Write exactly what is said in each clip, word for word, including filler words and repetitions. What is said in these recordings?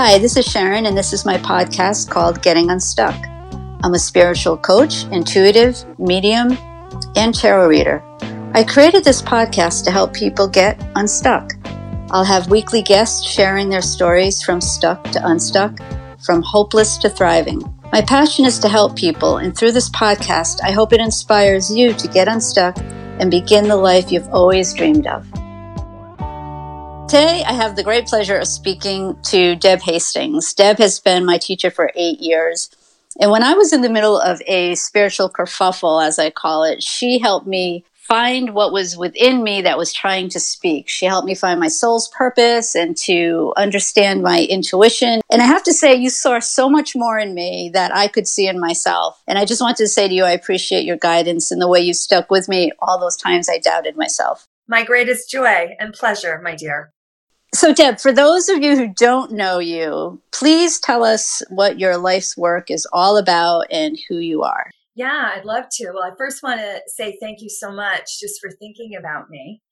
Hi, this is Sharon, and this is my podcast called Getting Unstuck. I'm a spiritual coach, intuitive, medium, and tarot reader. I created this podcast to help people get unstuck. I'll have weekly guests sharing their stories from stuck to unstuck, from hopeless to thriving. My passion is to help people, and through this podcast, I hope it inspires you to get unstuck and begin the life you've always dreamed of. Today, I have the great pleasure of speaking to Deb Hastings. Deb has been my teacher for eight years. And when I was in the middle of a spiritual kerfuffle, as I call it, she helped me find what was within me that was trying to speak. She helped me find my soul's purpose and to understand my intuition. And I have to say, you saw so much more in me that I could see in myself. And I just wanted to say to you, I appreciate your guidance and the way you stuck with me all those times I doubted myself. My greatest joy and pleasure, my dear. So Deb, for those of you who don't know you, please tell us what your life's work is all about and who you are. Yeah, I'd love to. Well, I first want to say thank you so much just for thinking about me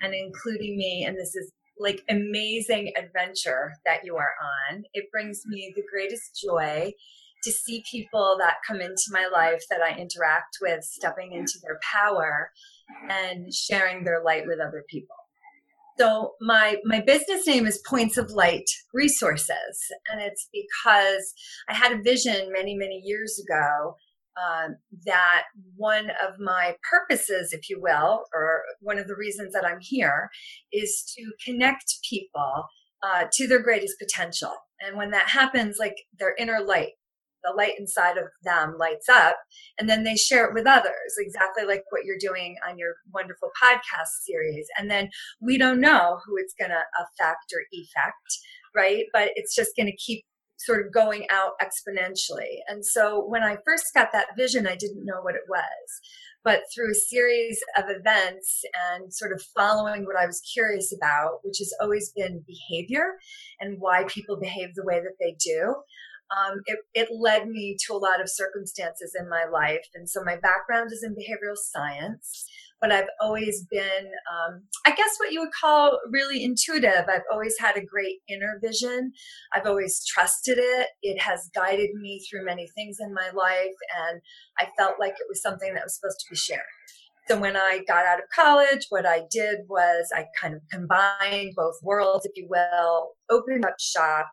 and including me. And this is like amazing adventure that you are on. It brings me the greatest joy to see people that come into my life that I interact with, stepping into their power and sharing their light with other people. So my, my business name is Points of Light Resources, and it's because I had a vision many, many years ago um, that one of my purposes, if you will, or one of the reasons that I'm here is to connect people uh, to their greatest potential. And when that happens, like their inner light, the light inside of them lights up, and then they share it with others, exactly like what you're doing on your wonderful podcast series. And then we don't know who it's going to affect or effect, right? But it's just going to keep sort of going out exponentially. And so when I first got that vision, I didn't know what it was. But through a series of events and sort of following what I was curious about, which has always been behavior and why people behave the way that they do, Um, it, it led me to a lot of circumstances in my life. And so my background is in behavioral science, but I've always been, um, I guess what you would call really intuitive. I've always had a great inner vision. I've always trusted it. It has guided me through many things in my life. And I felt like it was something that was supposed to be shared. So when I got out of college, what I did was I kind of combined both worlds, if you will, opened up shop.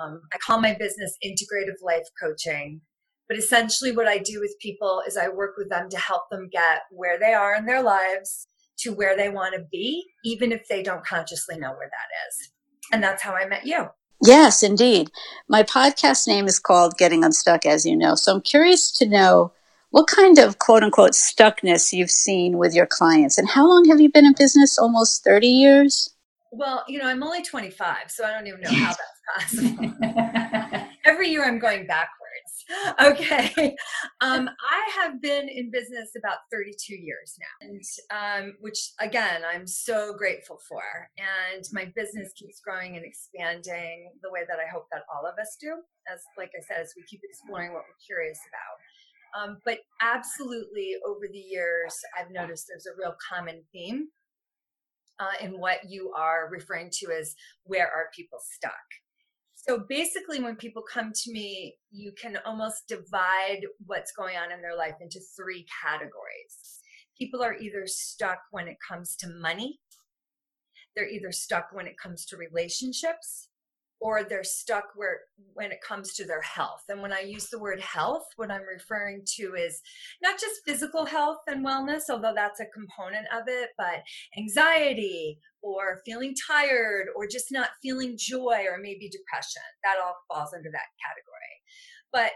Um, I call my business Integrative Life Coaching, but essentially what I do with people is I work with them to help them get where they are in their lives to where they want to be, even if they don't consciously know where that is. And that's how I met you. Yes, indeed. My podcast name is called Getting Unstuck, as you know. So I'm curious to know what kind of quote unquote stuckness you've seen with your clients. And how long have you been in business? Almost thirty years? Well, you know, I'm only twenty-five, so I don't even know how that's possible. Every year I'm going backwards. Okay. Um, I have been in business about thirty-two years now, and um, which again, I'm so grateful for. And my business keeps growing and expanding the way that I hope that all of us do, as like I said, as we keep exploring what we're curious about. Um, but absolutely over the years, I've noticed there's a real common theme Uh, in what you are referring to as where are people stuck. So basically when people come to me, you can almost divide what's going on in their life into three categories. People are either stuck when it comes to money, they're either stuck when it comes to relationships, or they're stuck where when it comes to their health. And when I use the word health, what I'm referring to is not just physical health and wellness, although that's a component of it, but anxiety or feeling tired or just not feeling joy or maybe depression. That all falls under that category. But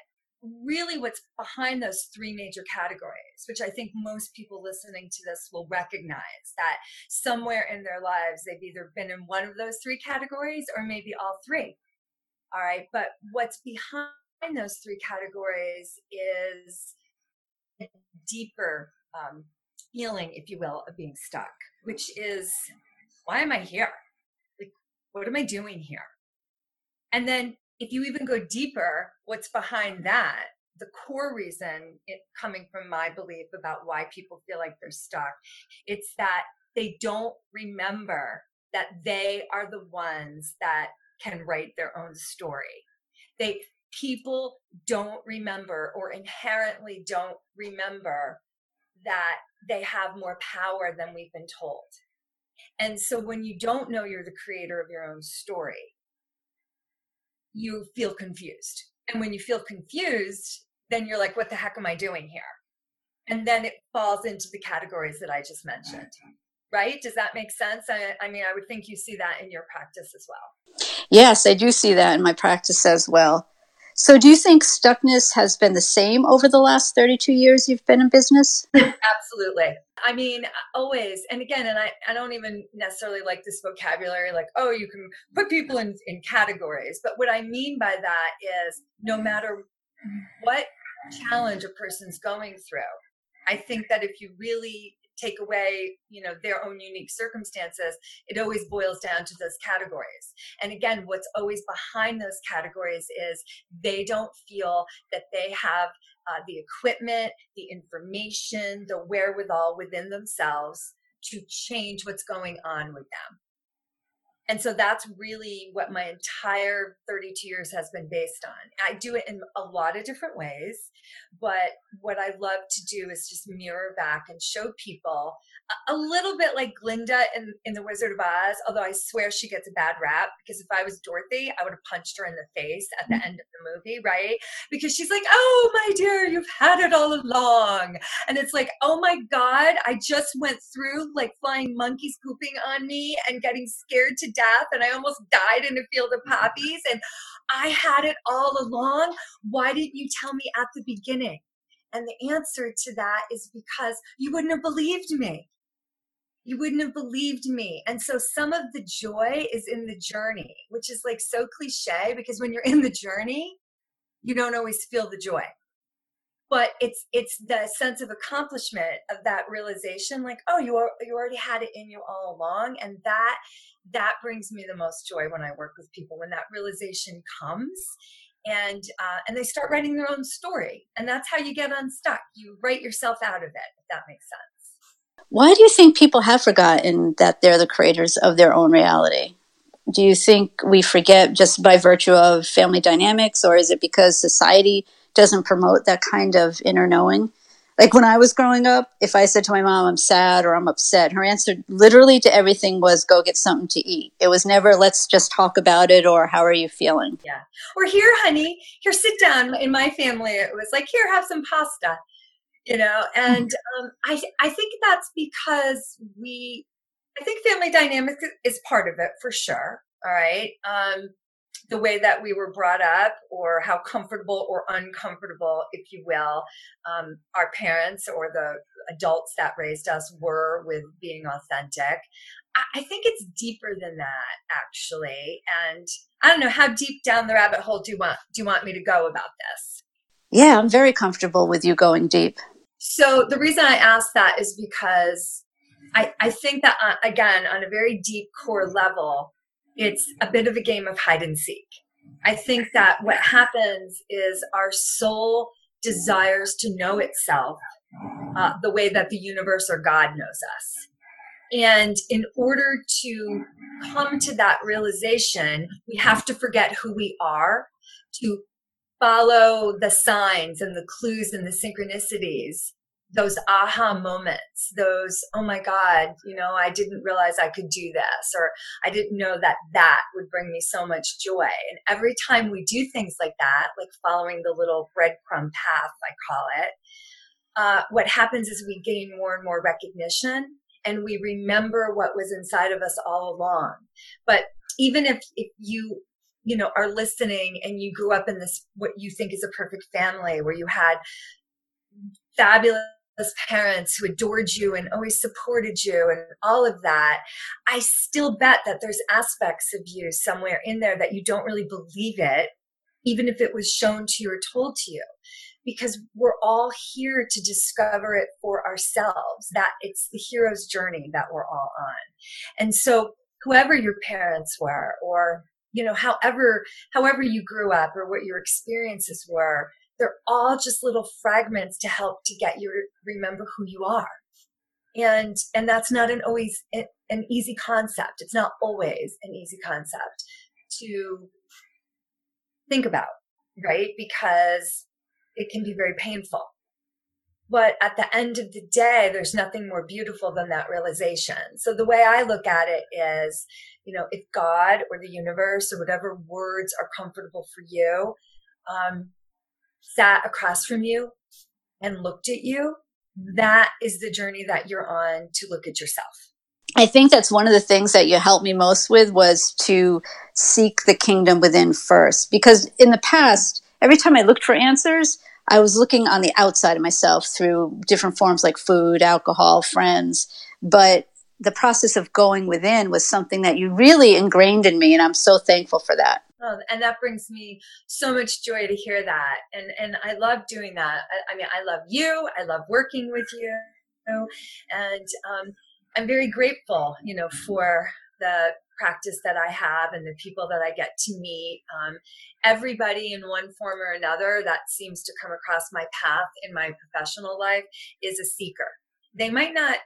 really what's behind those three major categories, which I think most people listening to this will recognize, that somewhere in their lives, they've either been in one of those three categories or maybe all three. All right. But what's behind those three categories is a deeper um, feeling, if you will, of being stuck, which is, why am I here? Like, what am I doing here? And then if you even go deeper, what's behind that, the core reason, it coming from my belief about why people feel like they're stuck, it's that they don't remember that they are the ones that can write their own story. They people don't remember or inherently don't remember that they have more power than we've been told. And so when you don't know you're the creator of your own story, you feel confused. And when you feel confused, then you're like, what the heck am I doing here? And then it falls into the categories that I just mentioned, right? Does that make sense? I, I mean, I would think you see that in your practice as well. Yes, I do see that in my practice as well. So do you think stuckness has been the same over the last thirty-two years you've been in business? Absolutely. I mean, always. And again, and I, I don't even necessarily like this vocabulary, like, oh, you can put people in, in categories. But what I mean by that is no matter what challenge a person's going through, I think that if you really take away, you know, their own unique circumstances, it always boils down to those categories. And again, what's always behind those categories is they don't feel that they have uh, the equipment, the information, the wherewithal within themselves to change what's going on with them. And so that's really what my entire thirty-two years has been based on. I do it in a lot of different ways, but what I love to do is just mirror back and show people a little bit like Glinda in, in The Wizard of Oz, although I swear she gets a bad rap because if I was Dorothy, I would have punched her in the face at the end of the movie, right? Because she's like, oh, my dear, you've had it all along. And it's like, oh, my God, I just went through like flying monkeys pooping on me and getting scared to death, and I almost died in a field of poppies, and I had it all along. Why didn't you tell me at the beginning? And the answer to that is because you wouldn't have believed me. You wouldn't have believed me. And so some of the joy is in the journey, which is like so cliche because when you're in the journey, you don't always feel the joy. But it's it's the sense of accomplishment of that realization, like, oh, you are, you already had it in you all along. And that that brings me the most joy when I work with people, when that realization comes and uh, and they start writing their own story. And that's how you get unstuck. You write yourself out of it, if that makes sense. Why do you think people have forgotten that they're the creators of their own reality? Do you think we forget just by virtue of family dynamics, or is it because society doesn't promote that kind of inner knowing? Like when I was growing up, if I said to my mom, I'm sad or I'm upset, her answer literally to everything was go get something to eat. It was never, let's just talk about it or how are you feeling? Yeah. Or here, honey, here, sit down. In my family, it was like, here, have some pasta, you know? And um, I, I think that's because we, I think family dynamics is part of it for sure. All right. Um, the way that we were brought up or how comfortable or uncomfortable, if you will, um, our parents or the adults that raised us were with being authentic. I, I think it's deeper than that, actually. And I don't know, how deep down the rabbit hole do you want, do you want me to go about this? Yeah, I'm very comfortable with you going deep. So the reason I asked that is because I, I think that, uh, again, on a very deep core level, it's a bit of a game of hide and seek. I think that what happens is our soul desires to know itself uh, the way that the universe or God knows us. And in order to come to that realization, we have to forget who we are, to follow the signs and the clues and the synchronicities, those aha moments, those, oh my God, you know, I didn't realize I could do this, or I didn't know that that would bring me so much joy. And every time we do things like that, like following the little breadcrumb path, I call it, uh, what happens is we gain more and more recognition and we remember what was inside of us all along. But even if, if you, you know, are listening and you grew up in this, what you think is a perfect family where you had fabulous parents who adored you and always supported you and all of that, I still bet that there's aspects of you somewhere in there that you don't really believe it, even if it was shown to you or told to you, because we're all here to discover it for ourselves, that it's the hero's journey that we're all on. And so whoever your parents were, or, you know, however, however you grew up or what your experiences were, they're all just little fragments to help to get you to remember who you are. And and that's not an always an easy concept. It's not always an easy concept to think about, right? Because it can be very painful. But at the end of the day, there's nothing more beautiful than that realization. So the way I look at it is, you know, if God or the universe or whatever words are comfortable for you, um, sat across from you and looked at you, that is the journey that you're on to look at yourself. I think that's one of the things that you helped me most with, was to seek the kingdom within first. Because in the past, every time I looked for answers, I was looking on the outside of myself through different forms like food, alcohol, friends. But the process of going within was something that you really ingrained in me, and I'm so thankful for that. Oh, and that brings me so much joy to hear that. And and I love doing that. I, I mean, I love you. I love working with you. And um, I'm very grateful, you know, for the practice that I have and the people that I get to meet. Um, everybody in one form or another that seems to come across my path in my professional life is a seeker. They might not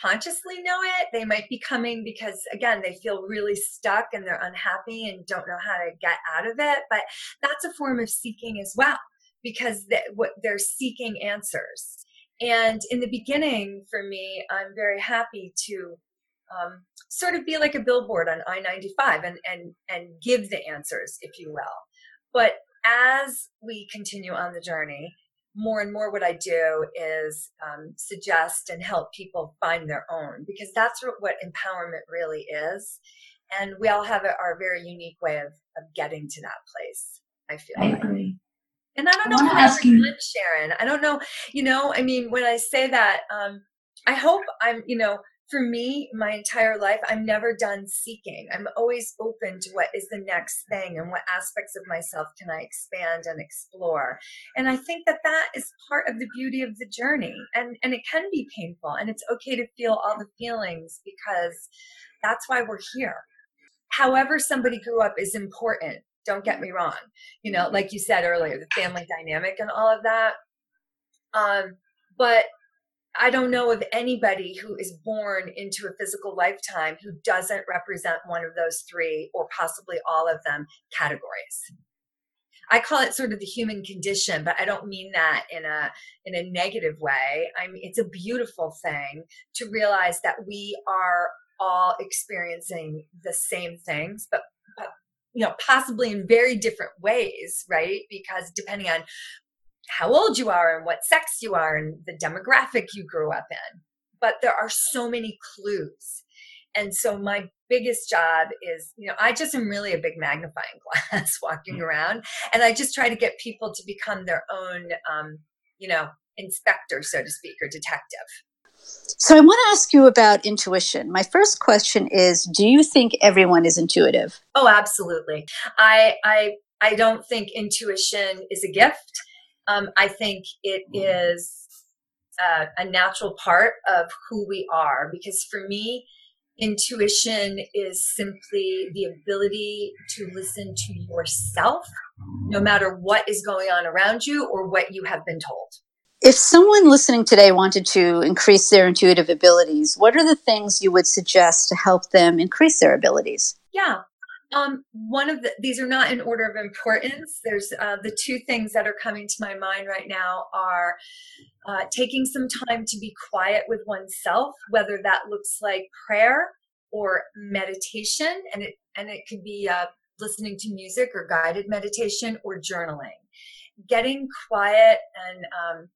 consciously know it. They might be coming because, again, they feel really stuck and they're unhappy and don't know how to get out of it. But that's a form of seeking as well, because they, what they're seeking answers. And in the beginning, for me, I'm very happy to um, sort of be like a billboard on I ninety-five and and and give the answers, if you will. But as we continue on the journey, more and more what I do is um, suggest and help people find their own, because that's what empowerment really is. And we all have our very unique way of, of getting to that place, I feel. I like. agree. And I don't I know how to live, Sharon. I don't know, you know, I mean, when I say that, um, I hope I'm, you know, for me, my entire life, I'm never done seeking. I'm always open to what is the next thing and what aspects of myself can I expand and explore. And I think that that is part of the beauty of the journey. And, and it can be painful, and it's okay to feel all the feelings, because that's why we're here. However somebody grew up is important. Don't get me wrong. You know, like you said earlier, the family dynamic and all of that. Um, but I don't know of anybody who is born into a physical lifetime who doesn't represent one of those three, or possibly all of them, categories. I call it sort of the human condition, but I don't mean that in a in a negative way. I mean, it's a beautiful thing to realize that we are all experiencing the same things, but, but you know, possibly in very different ways, right? Because depending on how old you are and what sex you are and the demographic you grew up in. But there are so many clues. And so my biggest job is, you know, I just am really a big magnifying glass walking around, and I just try to get people to become their own, um, you know, inspector, so to speak, or detective. So I want to ask you about intuition. My first question is, do you think everyone is intuitive? Oh, absolutely. I, I, I don't think intuition is a gift. Um, I think it is uh, a natural part of who we are, because for me, intuition is simply the ability to listen to yourself, no matter what is going on around you or what you have been told. If someone listening today wanted to increase their intuitive abilities, what are the things you would suggest to help them increase their abilities? Yeah. Um, one of the, these are not in order of importance. There's, uh, the two things that are coming to my mind right now are, uh, taking some time to be quiet with oneself, whether that looks like prayer or meditation. And it, and it could be, uh, listening to music or guided meditation or journaling, getting quiet and, um,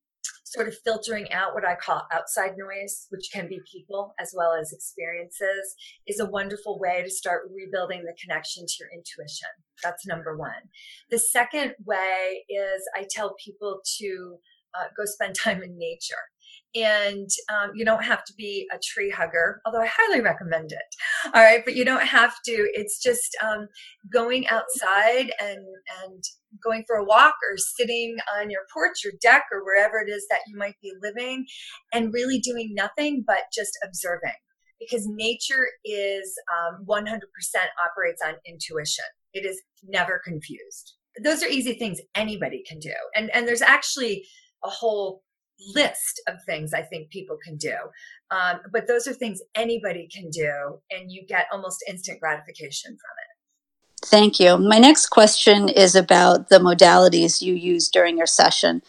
sort of filtering out what I call outside noise, which can be people as well as experiences, is a wonderful way to start rebuilding the connection to your intuition. That's number one. The second way is I tell people to uh, go spend time in nature. And um, you don't have to be a tree hugger, although I highly recommend it. All right. But you don't have to. It's just um, going outside and, and going for a walk, or sitting on your porch or deck or wherever it is that you might be living, and really doing nothing but just observing, because nature is um, one hundred percent operates on intuition. It is never confused. Those are easy things anybody can do. And, and there's actually a whole list of things I think people can do. Um, but those are things anybody can do, and you get almost instant gratification from it. Thank you. My next question is about the modalities you use during your session.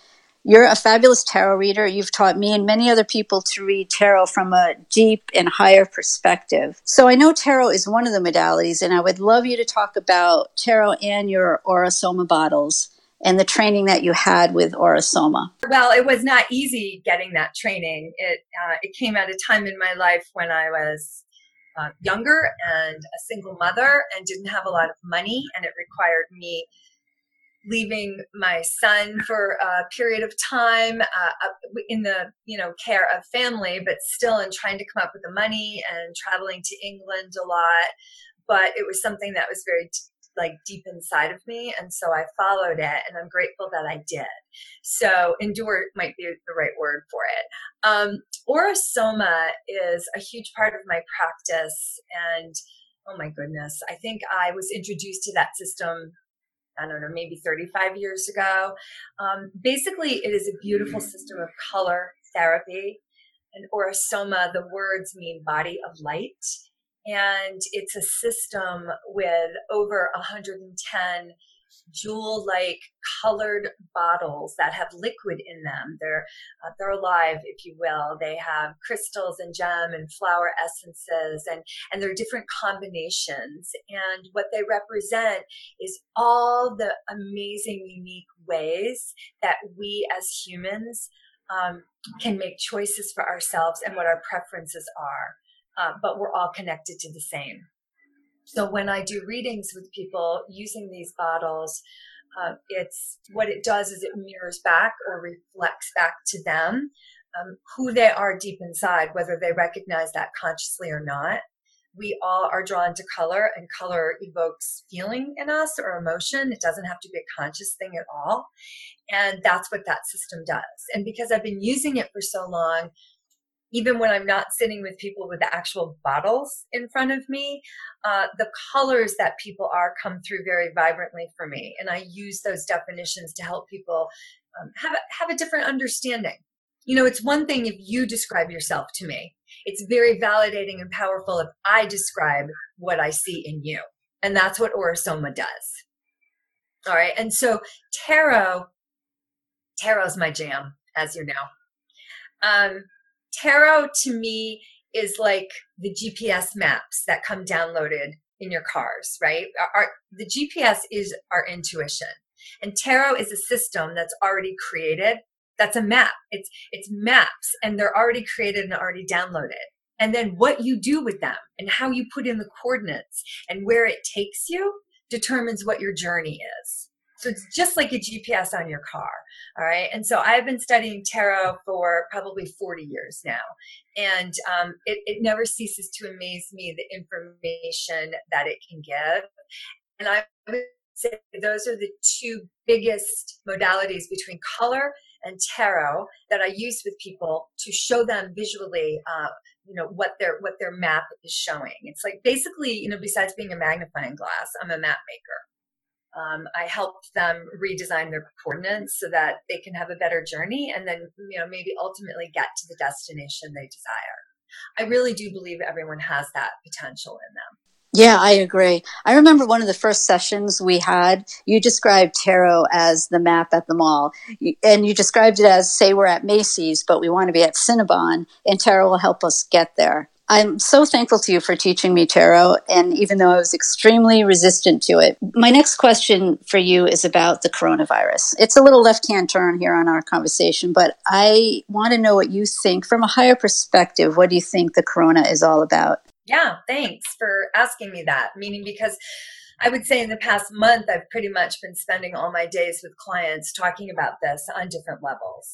You're a fabulous tarot reader. You've taught me and many other people to read tarot from a deep and higher perspective. So I know tarot is one of the modalities, and I would love you to talk about tarot and your Aura-Soma bottles and the training that you had with Aura-Soma. Well, it was not easy getting that training. It uh, it came at a time in my life when I was uh, younger and a single mother and didn't have a lot of money, and it required me leaving my son for a period of time uh, in the, you know, care of family, but still in trying to come up with the money and traveling to England a lot. But it was something that was very like deep inside of me. And so I followed it, and I'm grateful that I did. So endure might be the right word for it. Um, Aura-Soma is a huge part of my practice. And oh my goodness, I think I was introduced to that system I don't know, maybe thirty-five years ago. Um, basically, it is a beautiful system of color therapy. And Aura-Soma, the words mean body of light. And it's a system with over one hundred ten jewel-like colored bottles that have liquid in them. They're, uh, they're alive, if you will. They have crystals and gem and flower essences, and, and they're different combinations. And what they represent is all the amazing, unique ways that we as humans um, can make choices for ourselves and what our preferences are. Uh, but we're all connected to the same. So when I do readings with people using these bottles, uh, it's what it does is it mirrors back or reflects back to them um, who they are deep inside, whether they recognize that consciously or not. We all are drawn to color, and color evokes feeling in us or emotion. It doesn't have to be a conscious thing at all. And that's what that system does. And because I've been using it for so long, even when I'm not sitting with people with the actual bottles in front of me, uh, the colors that people are come through very vibrantly for me. And I use those definitions to help people um, have a, have a different understanding. You know, it's one thing if you describe yourself to me. It's very validating and powerful if I describe what I see in you. And that's what Aura-Soma does. All right. And so tarot, tarot's my jam, as you know. Um, Tarot to me is like the G P S maps that come downloaded in your cars, right? Our, the G P S is our intuition. And tarot is a system that's already created. That's a map. It's it's maps, and they're already created and already downloaded. And then what you do with them and how you put in the coordinates and where it takes you determines what your journey is. So it's just like a G P S on your car, all right? And so I've been studying tarot for probably forty years now, and um, it, it never ceases to amaze me the information that it can give. And I would say those are the two biggest modalities between color and tarot that I use with people to show them visually, uh, you know, what their what their map is showing. It's like basically, you know, besides being a magnifying glass, I'm a map maker. Um, I helped them redesign their coordinates so that they can have a better journey, and then, you know, maybe ultimately get to the destination they desire. I really do believe everyone has that potential in them. Yeah, I agree. I remember one of the first sessions we had, you described tarot as the map at the mall, and you described it as, say, we're at Macy's, but we want to be at Cinnabon, and tarot will help us get there. I'm so thankful to you for teaching me tarot, and even though I was extremely resistant to it. My next question for you is about the coronavirus. It's a little left-hand turn here on our conversation, but I want to know what you think from a higher perspective. What do you think the corona is all about? Yeah, thanks for asking me that. Meaning, because I would say in the past month, I've pretty much been spending all my days with clients talking about this on different levels.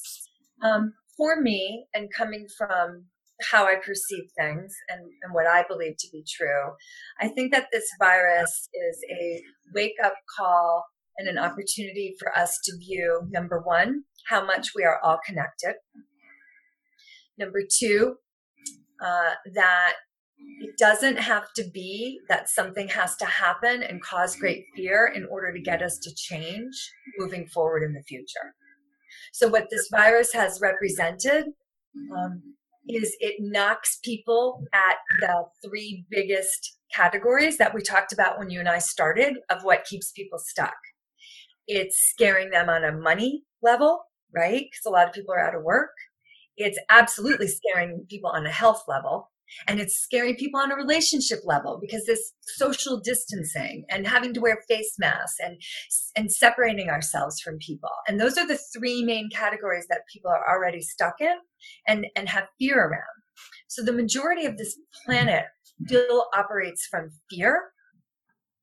Um, for me, and coming from how I perceive things and, and what I believe to be true, I think that this virus is a wake-up call and an opportunity for us to view, number one, how much we are all connected. Number two, uh, that it doesn't have to be that something has to happen and cause great fear in order to get us to change moving forward in the future. So what this virus has represented, um, is it knocks people at the three biggest categories that we talked about when you and I started of what keeps people stuck. It's scaring them on a money level, right? Because a lot of people are out of work. It's absolutely scaring people on a health level. And it's scaring people on a relationship level because this social distancing and having to wear face masks and and separating ourselves from people. And those are the three main categories that people are already stuck in and, and have fear around. So the majority of this planet still operates from fear,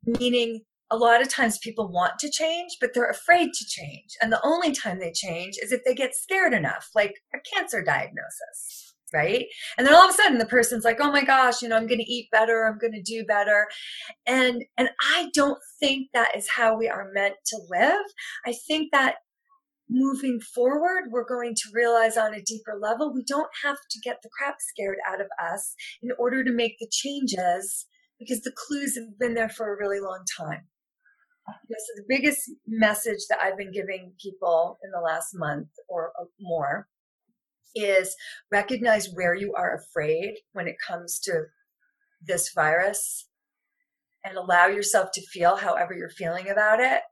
meaning a lot of times people want to change, but they're afraid to change. And the only time they change is if they get scared enough, like a cancer diagnosis. Right? And then all of a sudden the person's like, oh my gosh, you know, I'm going to eat better. I'm going to do better. And, and I don't think that is how we are meant to live. I think that moving forward, we're going to realize on a deeper level, we don't have to get the crap scared out of us in order to make the changes because the clues have been there for a really long time. You know, so the biggest message that I've been giving people in the last month or more is recognize where you are afraid when it comes to this virus and allow yourself to feel however you're feeling about it.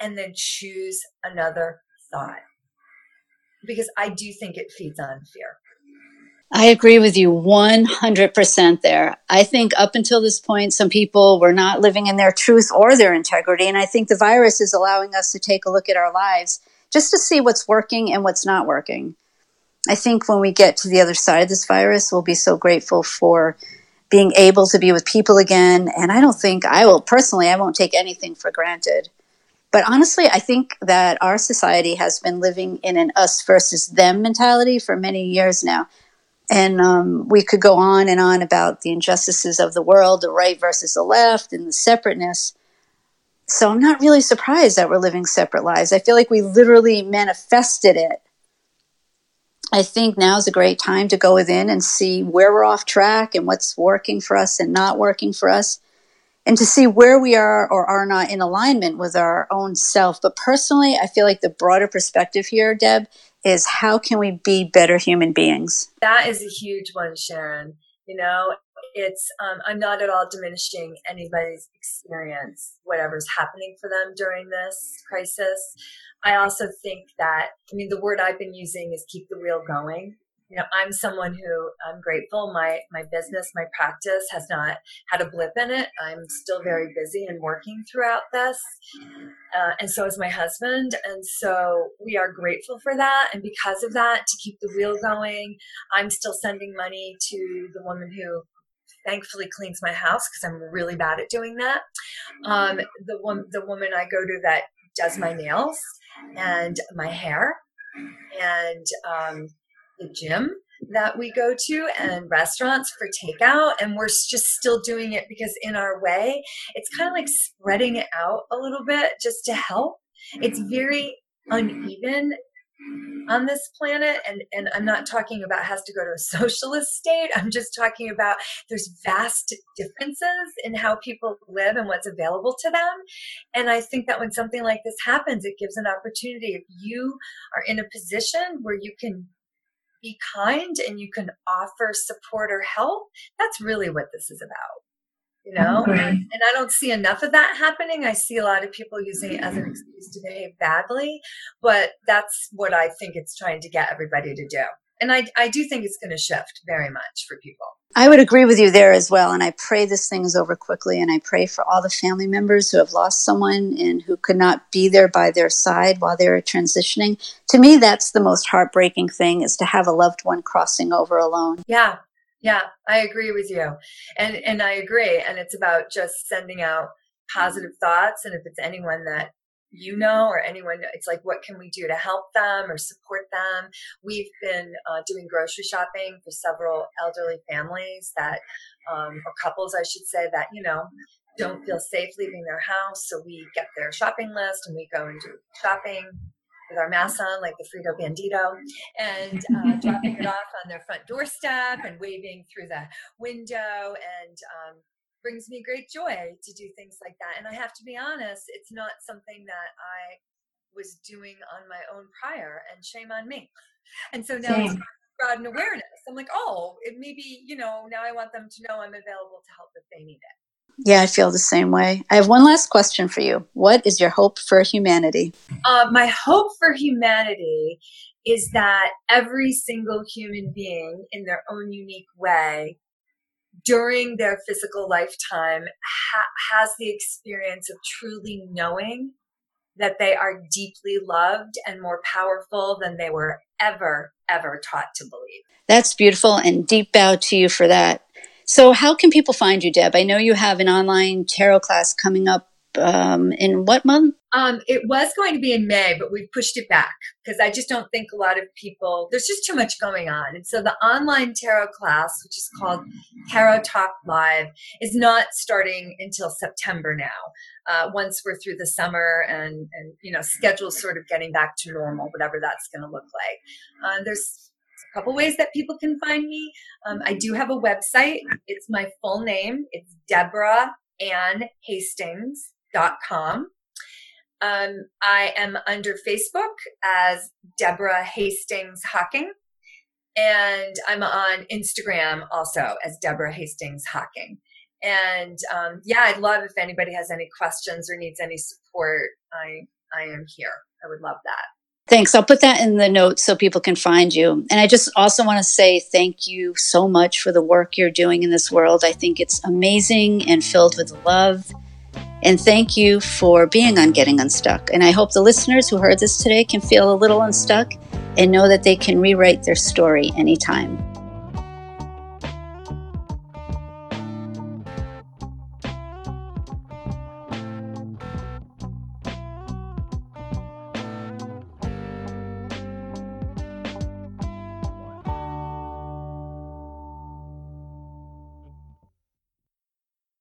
And then choose another thought because I do think it feeds on fear. I agree with you one hundred percent there. I think up until this point, some people were not living in their truth or their integrity. And I think the virus is allowing us to take a look at our lives just to see what's working and what's not working. I think when we get to the other side of this virus, we'll be so grateful for being able to be with people again. And I don't think I will personally, I won't take anything for granted. But honestly, I think that our society has been living in an us versus them mentality for many years now. And um, we could go on and on about the injustices of the world, the right versus the left, and the separateness. So I'm not really surprised that we're living separate lives. I feel like we literally manifested it. I think now is a great time to go within and see where we're off track and what's working for us and not working for us, and to see where we are or are not in alignment with our own self. But personally, I feel like the broader perspective here, Deb, is how can we be better human beings? That is a huge one, Sharon. You know, it's, um, I'm not at all diminishing anybody's experience, whatever's happening for them during this crisis. I also think that, I mean, the word I've been using is keep the wheel going. You know, I'm someone who I'm grateful. My, my business, my practice has not had a blip in it. I'm still very busy and working throughout this. Uh, and so is my husband. And so we are grateful for that. And because of that, to keep the wheel going, I'm still sending money to the woman who thankfully cleans my house because I'm really bad at doing that. Um, the one, the woman I go to that does my nails and my hair and, um, the gym that we go to and restaurants for takeout. And we're just still doing it because in our way, it's kind of like spreading it out a little bit just to help. It's very uneven on this planet. And, and I'm not talking about has to go to a socialist state. I'm just talking about there's vast differences in how people live and what's available to them. And I think that when something like this happens, it gives an opportunity. If you are in a position where you can be kind and you can offer support or help, that's really what this is about, you know? Okay. And, and I don't see enough of that happening. I see a lot of people using it as an excuse to behave badly, but that's what I think it's trying to get everybody to do. And I, I do think it's going to shift very much for people. I would agree with you there as well. And I pray this thing is over quickly. And I pray for all the family members who have lost someone and who could not be there by their side while they're transitioning. To me, that's the most heartbreaking thing, is to have a loved one crossing over alone. Yeah. Yeah. I agree with you. And, and I agree. And it's about just sending out positive thoughts. And if it's anyone that you know, or anyone, it's like, what can we do to help them or support them? We've been uh, doing grocery shopping for several elderly families that, um, or couples, I should say, that, you know, don't feel safe leaving their house. So we get their shopping list and we go and do shopping with our masks on, like the Frito Bandito, and uh, dropping it off on their front doorstep and waving through the window. And, um, brings me great joy to do things like that. And I have to be honest, it's not something that I was doing on my own prior, and shame on me. And so now it's broaden awareness. I'm like, oh, it maybe, you know, now I want them to know I'm available to help if they need it. Yeah, I feel the same way. I have one last question for you. What is your hope for humanity? Uh, my hope for humanity is that every single human being in their own unique way during their physical lifetime ha- has the experience of truly knowing that they are deeply loved and more powerful than they were ever, ever taught to believe. That's beautiful, and deep bow to you for that. So how can people find you, Deb? I know you have an online tarot class coming up um, in what month? Um, it was going to be in May, but we've pushed it back because I just don't think a lot of people, there's just too much going on. And so the online tarot class, which is called Tarot Talk Live, is not starting until September now. Uh, once we're through the summer and, and, you know, schedule's sort of getting back to normal, whatever that's going to look like. Uh, there's a couple ways that people can find me. Um, I do have a website. It's my full name. It's Deborah Ann Hastings dot com. Um, I am under Facebook as Deborah Hastings Hocking. And I'm on Instagram also as Deborah Hastings Hocking. And um, yeah, I'd love if anybody has any questions or needs any support. I I am here. I would love that. Thanks. I'll put that in the notes so people can find you. And I just also want to say thank you so much for the work you're doing in this world. I think it's amazing and filled with love. And thank you for being on Getting Unstuck. And I hope the listeners who heard this today can feel a little unstuck and know that they can rewrite their story anytime.